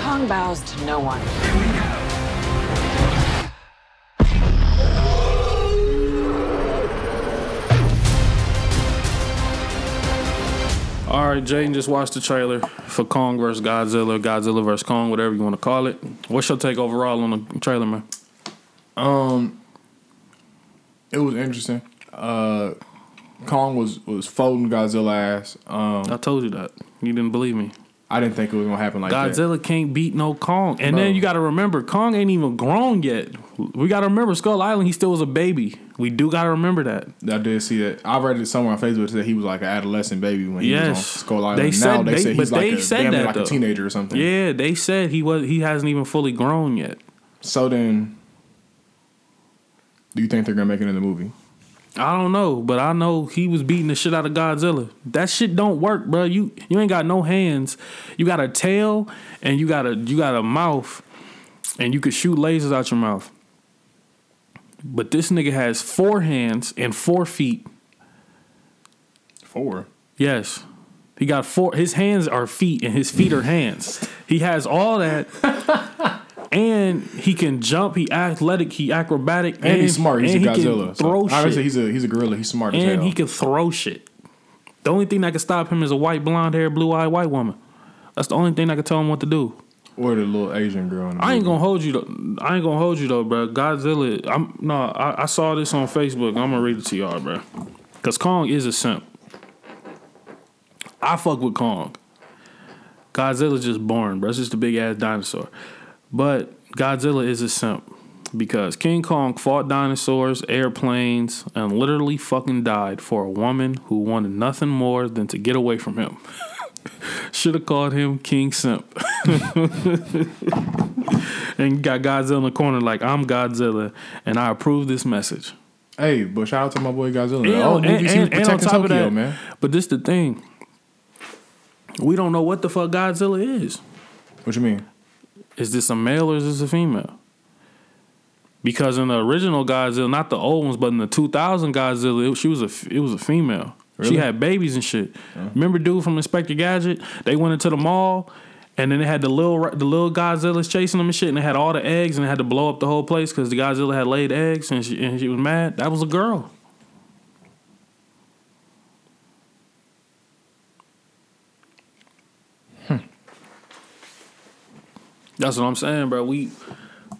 Kong bows to no one. Here we go. All right, Jayden just watched the trailer for Kong versus. Godzilla, Godzilla versus. Kong, whatever you want to call it. What's your take overall on the trailer, man? Um, it was interesting. Uh, Kong was, was folding Godzilla ass. Um, I told you that. You didn't believe me. I didn't think it was going to happen like Godzilla that. Godzilla can't beat no Kong. And no. Then you got to remember, Kong ain't even grown yet. We got to remember, Skull Island, he still was a baby. We do got to remember that. I did see that. I read it somewhere on Facebook that he was like an adolescent baby when he yes. was on Skull Island. They said, now they, they said he's like, a, said that, like a teenager or something. Yeah, they said he was. He hasn't even fully grown yet. So then, do you think they're going to make it in the movie? I don't know, but I know he was beating the shit out of Godzilla. That shit don't work, bro. You you ain't got no hands. You got a tail and you got a you got a mouth and you could shoot lasers out your mouth. But this nigga has four hands and four feet. Four? Yes. He got four. His hands are feet and his feet are hands. He has all that. And he can jump. He athletic. He acrobatic. And, and he's smart. He's and a he Godzilla. Can throw so, obviously, shit. he's a he's a gorilla. He's smart and as hell. And he can throw shit. The only thing that can stop him is a white, blonde-haired, blue-eyed white woman. That's the only thing that can tell him what to do. Or the little Asian girl. In the I movie. ain't gonna hold you. Though. I ain't gonna hold you though, bro. Godzilla. I'm no. I, I saw this on Facebook. I'm gonna read it to y'all, bro. Cause Kong is a simp. I fuck with Kong. Godzilla's just boring, bro. It's just a big ass dinosaur. But Godzilla is a simp because King Kong fought dinosaurs, airplanes, and literally fucking died for a woman who wanted nothing more than to get away from him. Should have called him King Simp. And got Godzilla in the corner like, I'm Godzilla, and I approve this message. Hey, but shout out to my boy Godzilla. And, All and, movies and, and on top Tokyo, of that, man. But this the thing. We don't know what the fuck Godzilla is. What you mean? Is this a male or is this a female? Because in the original Godzilla, not the old ones, but in the two thousand Godzilla, it, she was a, it was a female. Really? She had babies and shit. Uh-huh. Remember dude from Inspector Gadget? They went into the mall, and then they had the little the little Godzillas chasing them and shit, and they had all the eggs, and they had to blow up the whole place because the Godzilla had laid eggs, and she, and she was mad. That was a girl. That's what I'm saying, bro. We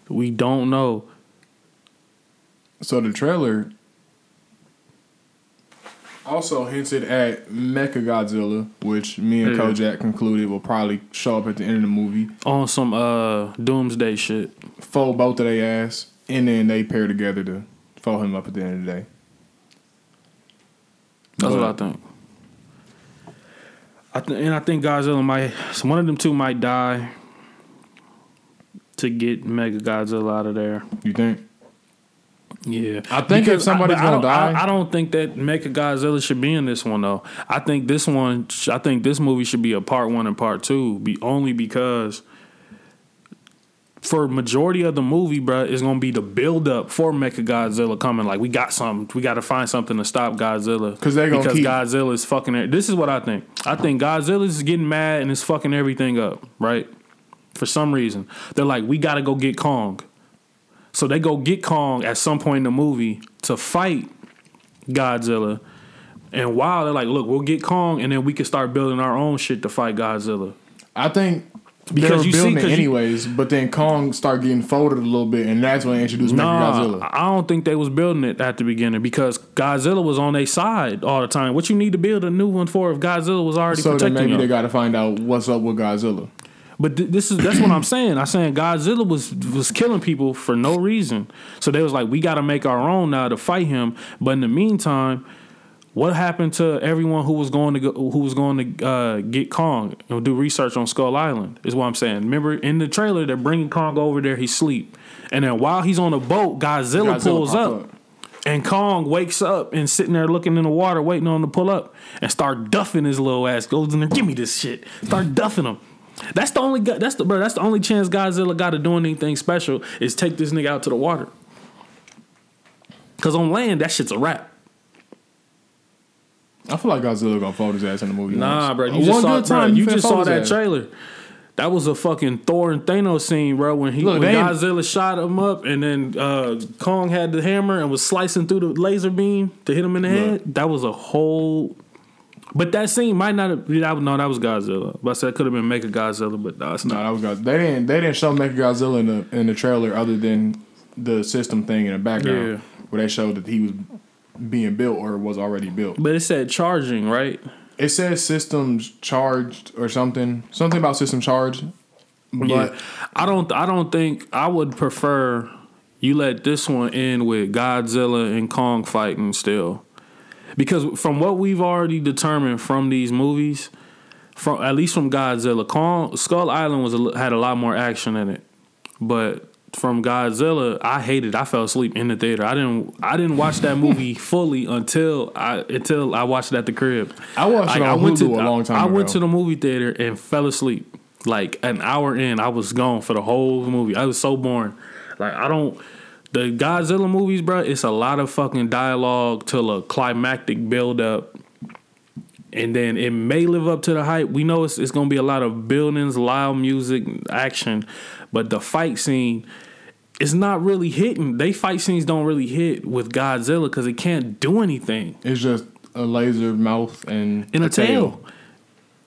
we don't know. So the trailer also hinted at Mechagodzilla, which me and yeah. Kojak concluded will probably show up at the end of the movie. On some uh, doomsday shit. Fold both of their ass, and then they pair together to fold him up at the end of the day. That's but, what I think. I th- and I think Godzilla might, one of them two might die to get Mechagodzilla out of there. You think? Yeah, I think because if somebody's I, gonna I die, I, I don't think that Mechagodzilla should be in this one though. I think this one, I think this movie should be a part one and part two, be only because for majority of the movie, bro, it's gonna be the build up for Mechagodzilla coming. Like we got something, we got to find something to stop Godzilla because they gonna because keep... Godzilla is fucking. It. This is what I think. I think Godzilla is getting mad and it's fucking everything up. Right? For some reason, they're like, we gotta go get Kong. So they go get Kong at some point in the movie to fight Godzilla. And while they're like, look, we'll get Kong and then we can start building our own shit to fight Godzilla. I think because they were building it anyways, you, but then Kong started getting folded a little bit and that's when they introduced nah, Mechagodzilla. I don't think they was building it at the beginning because Godzilla was on their side all the time. What you need to build a new one for if Godzilla was already so protecting them? So maybe they got to find out what's up with Godzilla. But th- this is that's what I'm saying. I'm saying Godzilla was was killing people for no reason. So they was like, we got to make our own now to fight him. But in the meantime, what happened to everyone who was going to go, who was going to uh, get Kong and do research on Skull Island? Is what I'm saying. Remember in the trailer, they're bringing Kong over there. He's asleep, and then while he's on a boat, Godzilla, Godzilla pulls up. up. And Kong wakes up and sitting there looking in the water, waiting on him to pull up and start duffing his little ass. Goes in there, give me this shit. Start duffing him. That's the only that's the bro, that's the only chance Godzilla got of doing anything special is take this nigga out to the water. Cause on land that shit's a wrap. I feel like Godzilla gonna fold his ass in the movie. Nah, bro, you just One saw, good time, bro, you just saw that ass. Trailer. That was a fucking Thor and Thanos scene, bro. When he Look, when Godzilla ain't... shot him up, and then uh, Kong had the hammer and was slicing through the laser beam to hit him in the Look. head. That was a whole. But that scene might not have... No, that was Godzilla. But I said it could have been Mechagodzilla, but no, it's not. No, that was Godzilla. They didn't, they didn't show Mechagodzilla in the, in the trailer other than the system thing in the background yeah. where they showed that he was being built or was already built. But it said charging, right? It says systems charged or something. Something about system charged. But yeah. I don't, I don't think... I would prefer you let this one end with Godzilla and Kong fighting still. Because from what we've already determined from these movies, from at least from Godzilla, Kong, Skull Island was a, had a lot more action in it. But from Godzilla, I hated. I fell asleep in the theater. I didn't. I didn't watch that movie fully until I until I watched it at the crib. I watched like, it on I went Hulu to, a long time I, ago. I went to the movie theater and fell asleep. Like an hour in, I was gone for the whole movie. I was so boring. Like I don't. The Godzilla movies, bro, it's a lot of fucking dialogue till a climactic build-up. And then it may live up to the hype. We know it's, it's going to be a lot of buildings, loud music, action. But the fight scene is not really hitting. They fight scenes don't really hit with Godzilla because it can't do anything. It's just a laser mouth and, and a, a tail. tail.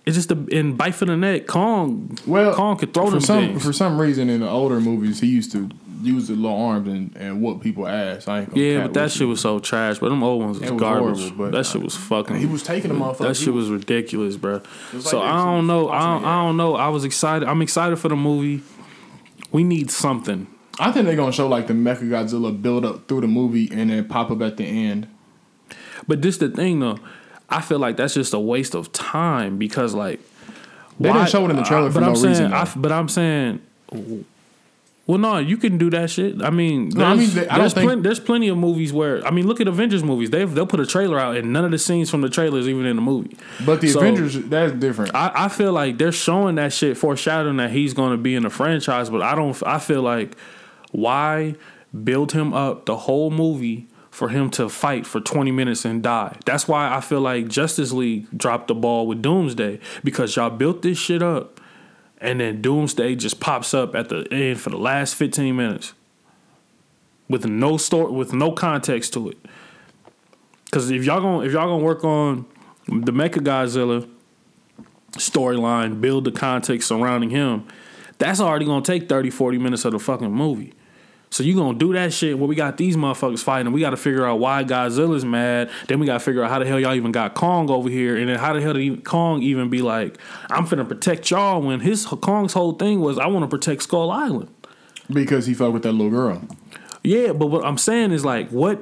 It's just a and bite for the neck. Kong, well, Kong could throw them some, things. For some reason, in the older movies, he used to... use the little arms and, and whoop people ass. I ain't gonna yeah, but that shit you. was so trash. But them old ones was, was garbage. Horrible, but that I, shit was fucking. He was taking them off. That shit was, was ridiculous, bro. Was so like I don't know. I don't, I don't know. I was excited. I'm excited for the movie. We need something. I think they're gonna show like the Mechagodzilla build up through the movie and then pop up at the end. But this the thing though. I feel like that's just a waste of time because like they why, didn't show it in the trailer I, for no I'm saying, reason. I, but I'm saying. Well, no, you can do that shit. I mean, there's, no, I mean, they, I there's, don't plen- think- there's plenty of movies where... I mean, look at Avengers movies. They've, they'll put a trailer out and none of the scenes from the trailer is even in the movie. But the so, Avengers, that's different. I, I feel like they're showing that shit, foreshadowing that he's going to be in the franchise, but I don't... I feel like why build him up the whole movie for him to fight for twenty minutes and die? That's why I feel like Justice League dropped the ball with Doomsday because y'all built this shit up. And then Doomsday just pops up at the end for the last fifteen minutes with no story, with no context to it. Because if y'all gonna if y'all gonna work on the Mechagodzilla storyline, build the context surrounding him, that's already gonna take thirty, forty minutes of the fucking movie. So you gonna do that shit where we got these motherfuckers fighting and we gotta figure out why Godzilla's mad. Then we gotta figure out how the hell y'all even got Kong over here. And then how the hell did even Kong even be like, I'm finna protect y'all when his Kong's whole thing was I wanna protect Skull Island. Because he fucked with that little girl. Yeah, but what I'm saying is like what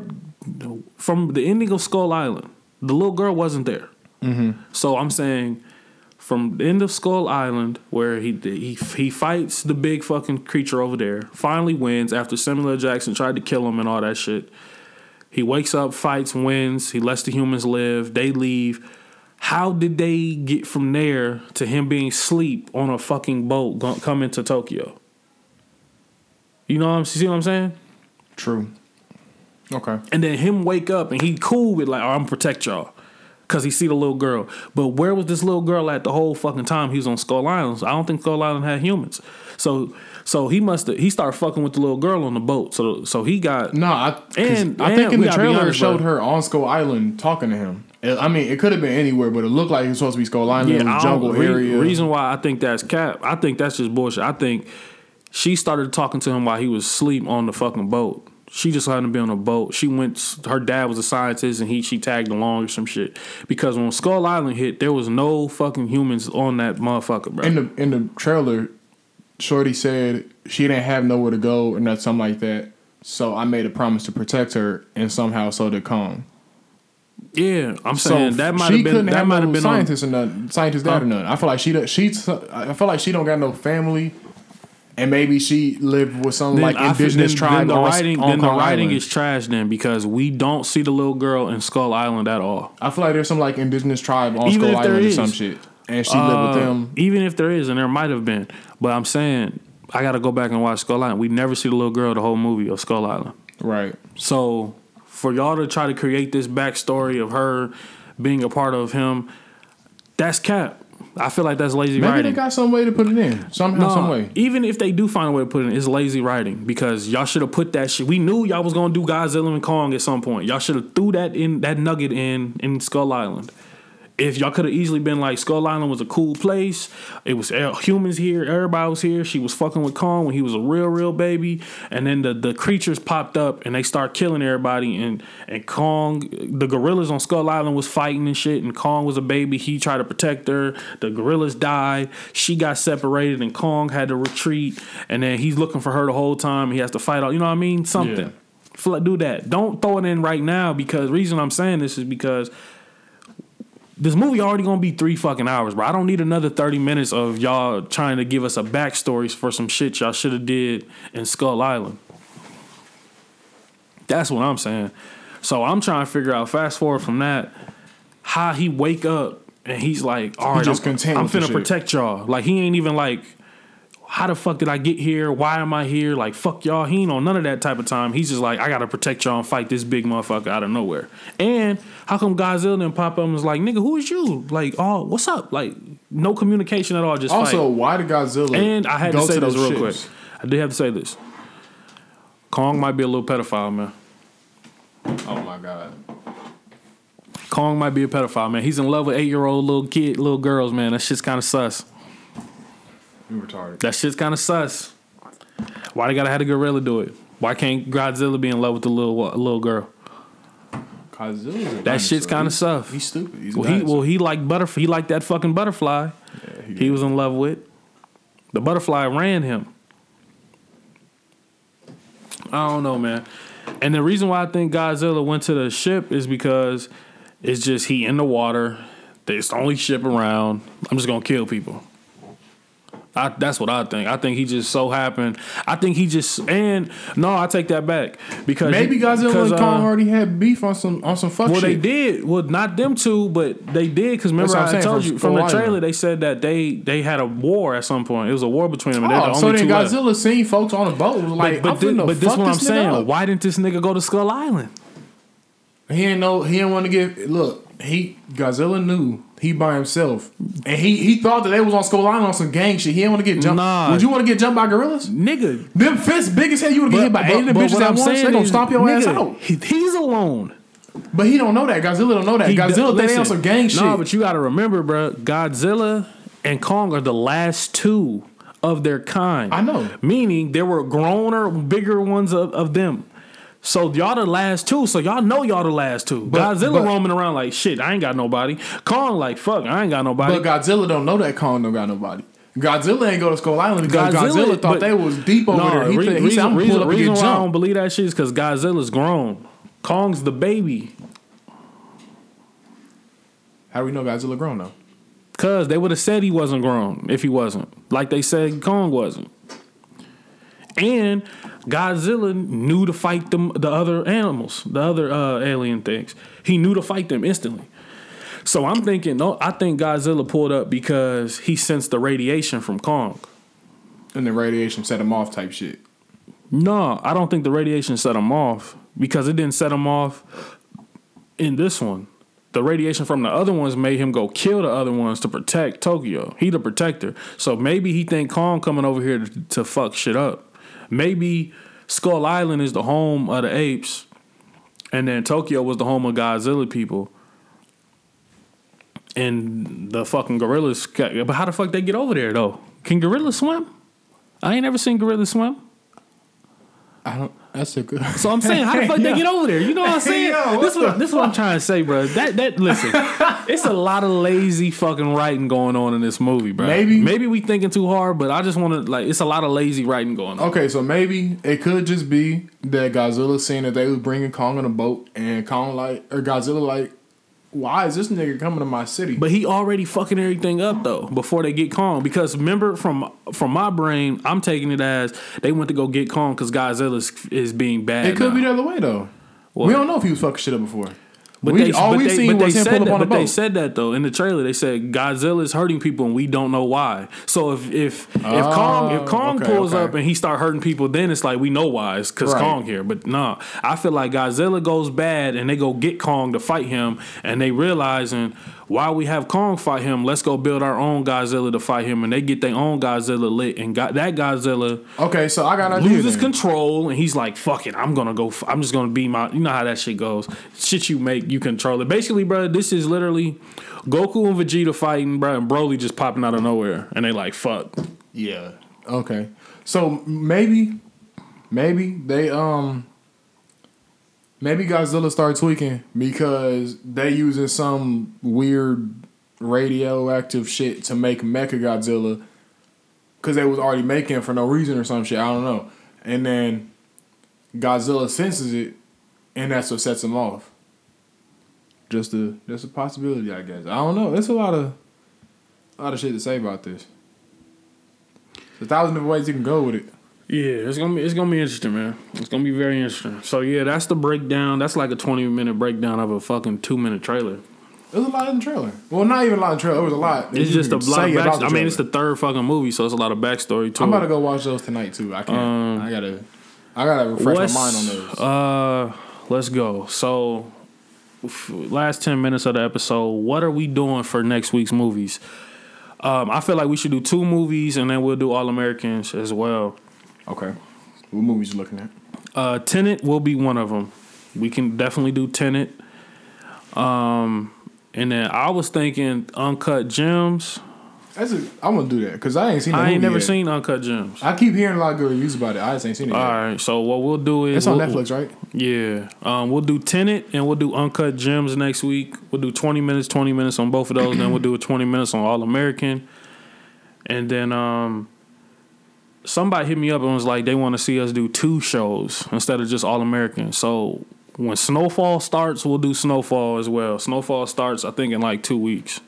from the ending of Skull Island, the little girl wasn't there. Mm-hmm. So I'm saying from the end of Skull Island, where he he he fights the big fucking creature over there, finally wins after Samuel L. Jackson tried to kill him and all that shit. He wakes up, fights, wins. He lets the humans live. They leave. How did they get from there to him being asleep on a fucking boat coming to Tokyo? You know what I'm, see what I'm saying? True. Okay. And then him wake up and he cool with like, oh, I'm gonna protect y'all. Because he see the little girl. But where was this little girl at the whole fucking time he was on Skull Island? I don't think Skull Island had humans. So so he must have... He started fucking with the little girl on the boat. So so he got... No, I, and, I think and in the trailer honest, it showed her on Skull Island talking to him. I mean, it could have been anywhere, but it looked like it was supposed to be Skull Island. Yeah, was jungle re- area. The reason why I think that's cap... I think that's just bullshit. I think she started talking to him while he was asleep on the fucking boat. She just happened to be on a boat. She went. Her dad was a scientist, and he she tagged along or some shit. Because when Skull Island hit, there was no fucking humans on that motherfucker, bro. In the in the trailer, Shorty said she didn't have nowhere to go or not something like that. So I made a promise to protect her, and somehow so did Kong. Yeah, I'm so saying that might have been that might have been scientist or nothing, scientist dad or nothing. I feel like she she I feel like she don't got no family. And maybe she lived with some, then like, indigenous then, tribe. Then the on, writing, on then the writing is trash then, because we don't see the little girl in Skull Island at all. I feel like there's some, like, indigenous tribe on even Skull Island is. or some shit. And she uh, lived with them. Even if there is, and there might have been. But I'm saying, I got to go back and watch Skull Island. We never see the little girl the whole movie of Skull Island. Right. So, for y'all to try to create this backstory of her being a part of him, that's cap. I feel like that's lazy Maybe writing. Maybe they got some way to put it in. Somehow, no, some way. Even if they do find a way to put it in, it's lazy writing. Because y'all should have put that shit. We knew y'all was going to do Godzilla and Kong at some point. Y'all should have threw that in that nugget in in Skull Island. If y'all could have easily been like, Skull Island was a cool place. It was uh, humans here. Everybody was here. She was fucking with Kong when he was a real, real baby. And then the, the creatures popped up and they start killing everybody. And, and Kong, the gorillas on Skull Island was fighting and shit. And Kong was a baby. He tried to protect her. The gorillas died. She got separated and Kong had to retreat. And then he's looking for her the whole time. He has to fight all, you know what I mean? Something. Yeah. Do that. Don't throw it in right now, because the reason I'm saying this is because this movie already gonna be three fucking hours, bro. I don't need another thirty minutes of y'all trying to give us a backstory for some shit y'all should have did in Skull Island. That's what I'm saying. So I'm trying to figure out, fast forward from that, how he wake up and he's like, all right, just I'm, I'm finna protect y'all. Like, he ain't even like, how the fuck did I get here? Why am I here? Like, fuck y'all. He ain't on none of that type of time. He's just like, I gotta protect y'all and fight this big motherfucker out of nowhere. And how come Godzilla didn't pop up and was like, nigga, who is you? Like, oh, what's up? Like, no communication at all. Just also, fight. Why did Godzilla? And I had to say to this real ships? quick. I did have to say this. Kong might be a little pedophile, man. Oh my god. Kong might be a pedophile, man. He's in love with eight year old little kid, little girls, man. That shit's kind of sus. Retarded. That shit's kind of sus. Why they gotta have the gorilla do it? Why can't Godzilla be in love with the little little girl? Godzilla. That shit's kind of sus. He's stupid. He's well, he well he liked butterf- He liked that fucking butterfly. Yeah, he, he was in love with. The butterfly ran him. I don't know, man. And the reason why I think Godzilla went to the ship is because it's just he in the water. It's the only ship around. I'm just gonna kill people. I, that's what I think. I think he just so happened. I think he just and no, I take that back, because maybe Godzilla and Kong uh, already had beef on some on some fuck well, shit. Well, they did. Well, not them two, but they did, because remember I saying, told from, you from the trailer they said that they they had a war at some point. It was a war between them. And oh, the so only then two Godzilla left. Seen folks on a boat was like, but, but, thi- but this is what I'm saying. Up. Why didn't this nigga go to Skull Island? He ain't no. He didn't want to give. Look, he Godzilla knew. He by himself. And he he thought that they was on Skull Island on some gang shit. He didn't want to get jumped. Nah. Would you want to get jumped by gorillas? Nigga. Them fists big as hell. You would get hit by eight of them bitches at once. They gonna stomp your nigga, ass out. He, he's alone. But he don't know that. Godzilla don't know that. He Godzilla think they on some gang nah, shit. No, but you gotta remember, bro. Godzilla and Kong are the last two of their kind. I know. Meaning there were growner, bigger ones of, of them. So y'all the last two. So y'all know y'all the last two. But, Godzilla but, roaming around like, shit, I ain't got nobody. Kong like, fuck, I ain't got nobody. But Godzilla don't know that Kong don't got nobody. Godzilla ain't go to Skull Island because Godzilla, Godzilla thought they was deep over no, there. He, re- said, he reason, said, I'm reason, pull up reason and get why jumped. I don't believe that shit is because Godzilla's grown. Kong's the baby. How do we know Godzilla grown though? Because they would have said he wasn't grown if he wasn't. Like they said Kong wasn't. And Godzilla knew to fight them, the other animals, the other uh, alien things. He knew to fight them instantly. So I'm thinking, no, I think Godzilla pulled up because he sensed the radiation from Kong. And the radiation set him off type shit. No, I don't think the radiation set him off because it didn't set him off in this one. The radiation from the other ones made him go kill the other ones to protect Tokyo. He the protector. So maybe he think Kong coming over here to, to fuck shit up. Maybe Skull Island is the home of the apes, and then Tokyo was the home of Godzilla people. And the fucking gorillas. But how the fuck they get over there though? Can gorillas swim? I ain't never seen gorillas swim. I don't. That's a good. So I'm saying, how the fuck they get over there? You know what I'm saying? Yo, this what this is what I'm trying to say, bro. That that listen, it's a lot of lazy fucking writing going on in this movie, bro. Maybe maybe we thinking too hard, but I just want to like it's a lot of lazy writing going on. Okay, so maybe it could just be that Godzilla seen that they was bringing Kong on a boat, and Kong like or Godzilla like, why is this nigga coming to my city? But he already fucking everything up though before they get Kong, because remember from from my brain I'm taking it as they went to go get Kong because Godzilla is, is being bad. It could now. Be the other way though. What? We don't know if he was fucking shit up before. But we, they, all we seen was him pull up that, on the boat. But they said that though in the trailer. They said Godzilla is hurting people and we don't know why. So if if if oh, Kong if Kong okay, pulls okay. up and he start hurting people, then it's like we know why. It's because right. Kong here. But nah, I feel like Godzilla goes bad and they go get Kong to fight him, and they realizing while we have Kong fight him, let's go build our own Godzilla to fight him, and they get their own Godzilla lit and got that Godzilla. Okay, so I got an idea. Loses control and he's like, "Fuck it, I'm gonna go. F- I'm just gonna be my." You know how that shit goes. Shit, you make. You control it. Basically, bro, this is literally Goku and Vegeta fighting, bro, and Broly just popping out of nowhere. And they like, fuck. Yeah. Okay. So maybe, maybe they, um, maybe Godzilla started tweaking because they using some weird radioactive shit to make Mechagodzilla because they was already making it for no reason or some shit. I don't know. And then Godzilla senses it, and that's what sets him off. Just a just a possibility, I guess. I don't know. There's a lot of a lot of shit to say about this. There's a thousand different ways you can go with it. Yeah, it's gonna be it's gonna be interesting, man. It's gonna be very interesting. So yeah, that's the breakdown. That's like a twenty minute breakdown of a fucking two minute trailer. There's a lot in the trailer. Well, not even a lot in the trailer. It was a lot. It's just a lot of backstory. I mean, it's the third fucking movie, so it's a lot of backstory too. I'm about to go watch those tonight too. I can't. Um, I gotta. I gotta refresh my mind on those. Uh, let's go. So. Last ten minutes of the episode, what are we doing for next week's movies? Um, I feel like we should do two movies, and then we'll do All Americans as well. Okay. What movies you looking at? Uh, Tenet will be one of them. We can definitely do Tenet. Um, and then I was thinking Uncut Gems. That's a, I'm gonna do that because I ain't seen. I ain't never yet. seen Uncut Gems. I keep hearing a lot of good reviews about it. I just ain't seen it. All yet. All right, so what we'll do is it's on we'll, Netflix, right? Yeah, um, we'll do Tenet and we'll do Uncut Gems next week. We'll do twenty minutes, twenty minutes on both of those. Then we'll do a twenty minutes on All American. And then um, somebody hit me up and was like, they want to see us do two shows instead of just All American. So when Snowfall starts, we'll do Snowfall as well. Snowfall starts, I think, in like two weeks.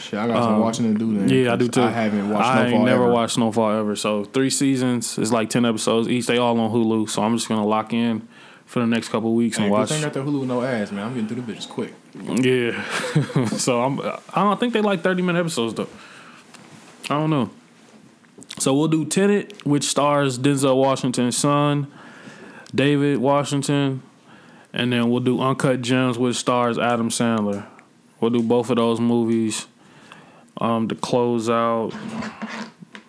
Shit, I got some um, watching to do then. Yeah, I do too. I haven't watched Snowfall I ain't never ever. watched Snowfall ever. So three seasons is like ten episodes each. They all on Hulu. So I'm just gonna lock in for the next couple of weeks hey, and watch. I got the Hulu no ads, man. I'm getting through the bitches quick. Yeah. so I'm. I don't think they like thirty minute episodes though. I don't know. So we'll do Tenet, which stars Denzel Washington's son, David Washington, and then we'll do Uncut Gems, which stars Adam Sandler. We'll do both of those movies. Um, to close out.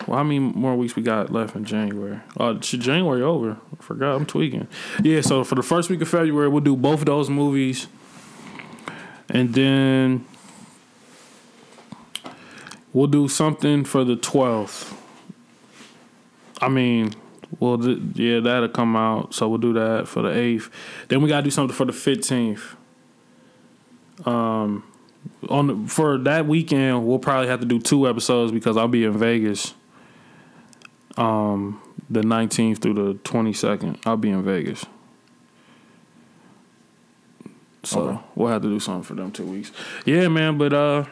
Well, how many more weeks we got left in January? Uh, January over. I forgot. I'm tweaking. Yeah, so for the first week of February, we'll do both of those movies. And then we'll do something for the twelfth. I mean, well, th- yeah, that'll come out. So we'll do that for the eighth. Then we got to do something for the fifteenth. Um... On the, for that weekend, we'll probably have to do two episodes because I'll be in Vegas. Um, the nineteenth through the twenty-second, I'll be in Vegas. So okay. We'll have to do something for them two weeks. Yeah, man. But uh,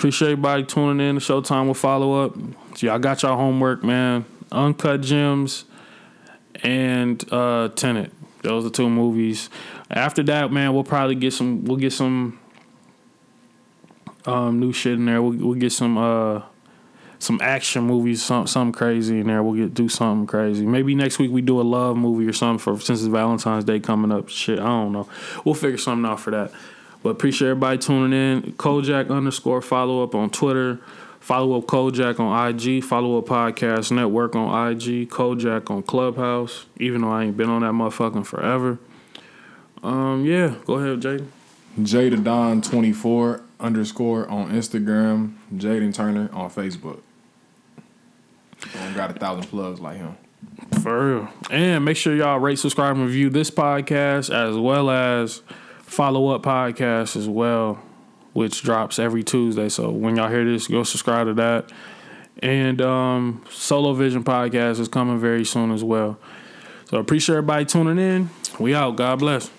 Appreciate everybody tuning in. The Showtime will follow up. Y'all got y'all homework, man. Uncut Gems and uh, Tenet. Those are two movies. After that, man, we'll probably get some. We'll get some um, new shit in there. We'll, we'll get some uh, some action movies. Some something crazy in there. We'll get do something crazy. Maybe next week we do a love movie or something for since it's Valentine's Day coming up. Shit, I don't know. We'll figure something out for that. But appreciate everybody tuning in. Kojak underscore follow up on Twitter. Follow up Kojak on I G. Follow up Podcast Network on I G. Kojak on Clubhouse. Even though I ain't been on that motherfucking forever. Um, yeah, go ahead, Jaden. Jada Don twenty four underscore on Instagram. Jaden Turner on Facebook. I got a thousand plugs like him. For real. And make sure y'all rate, subscribe, and review this podcast as well as Follow Up Podcast as well, which drops every Tuesday. So when y'all hear this, go subscribe to that. And um, Solo Vision Podcast is coming very soon as well. So appreciate everybody tuning in. We out. God bless.